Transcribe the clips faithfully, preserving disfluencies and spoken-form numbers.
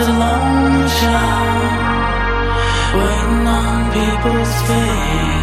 is a long shot, waiting on people's feet.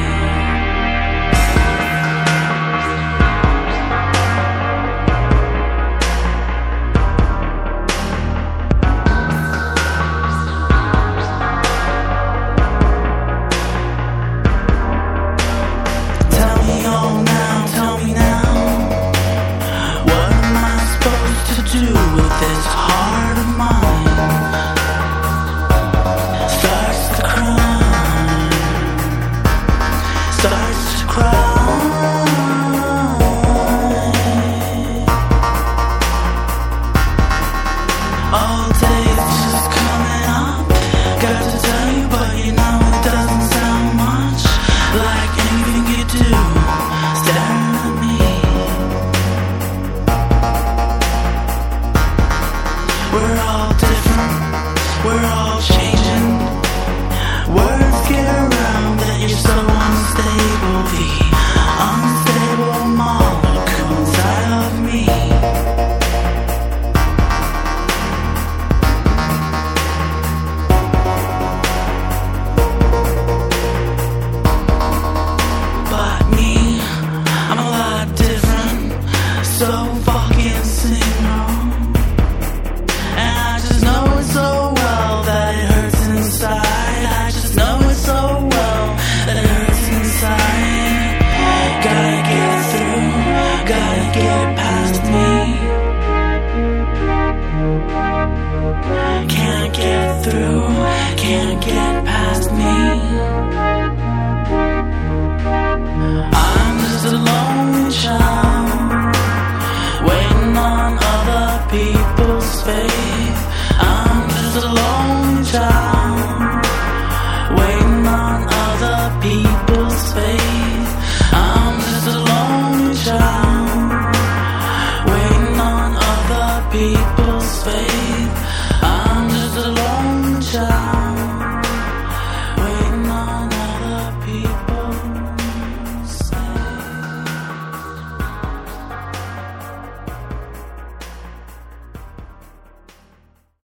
Waiting on other people's faith, I'm just alone.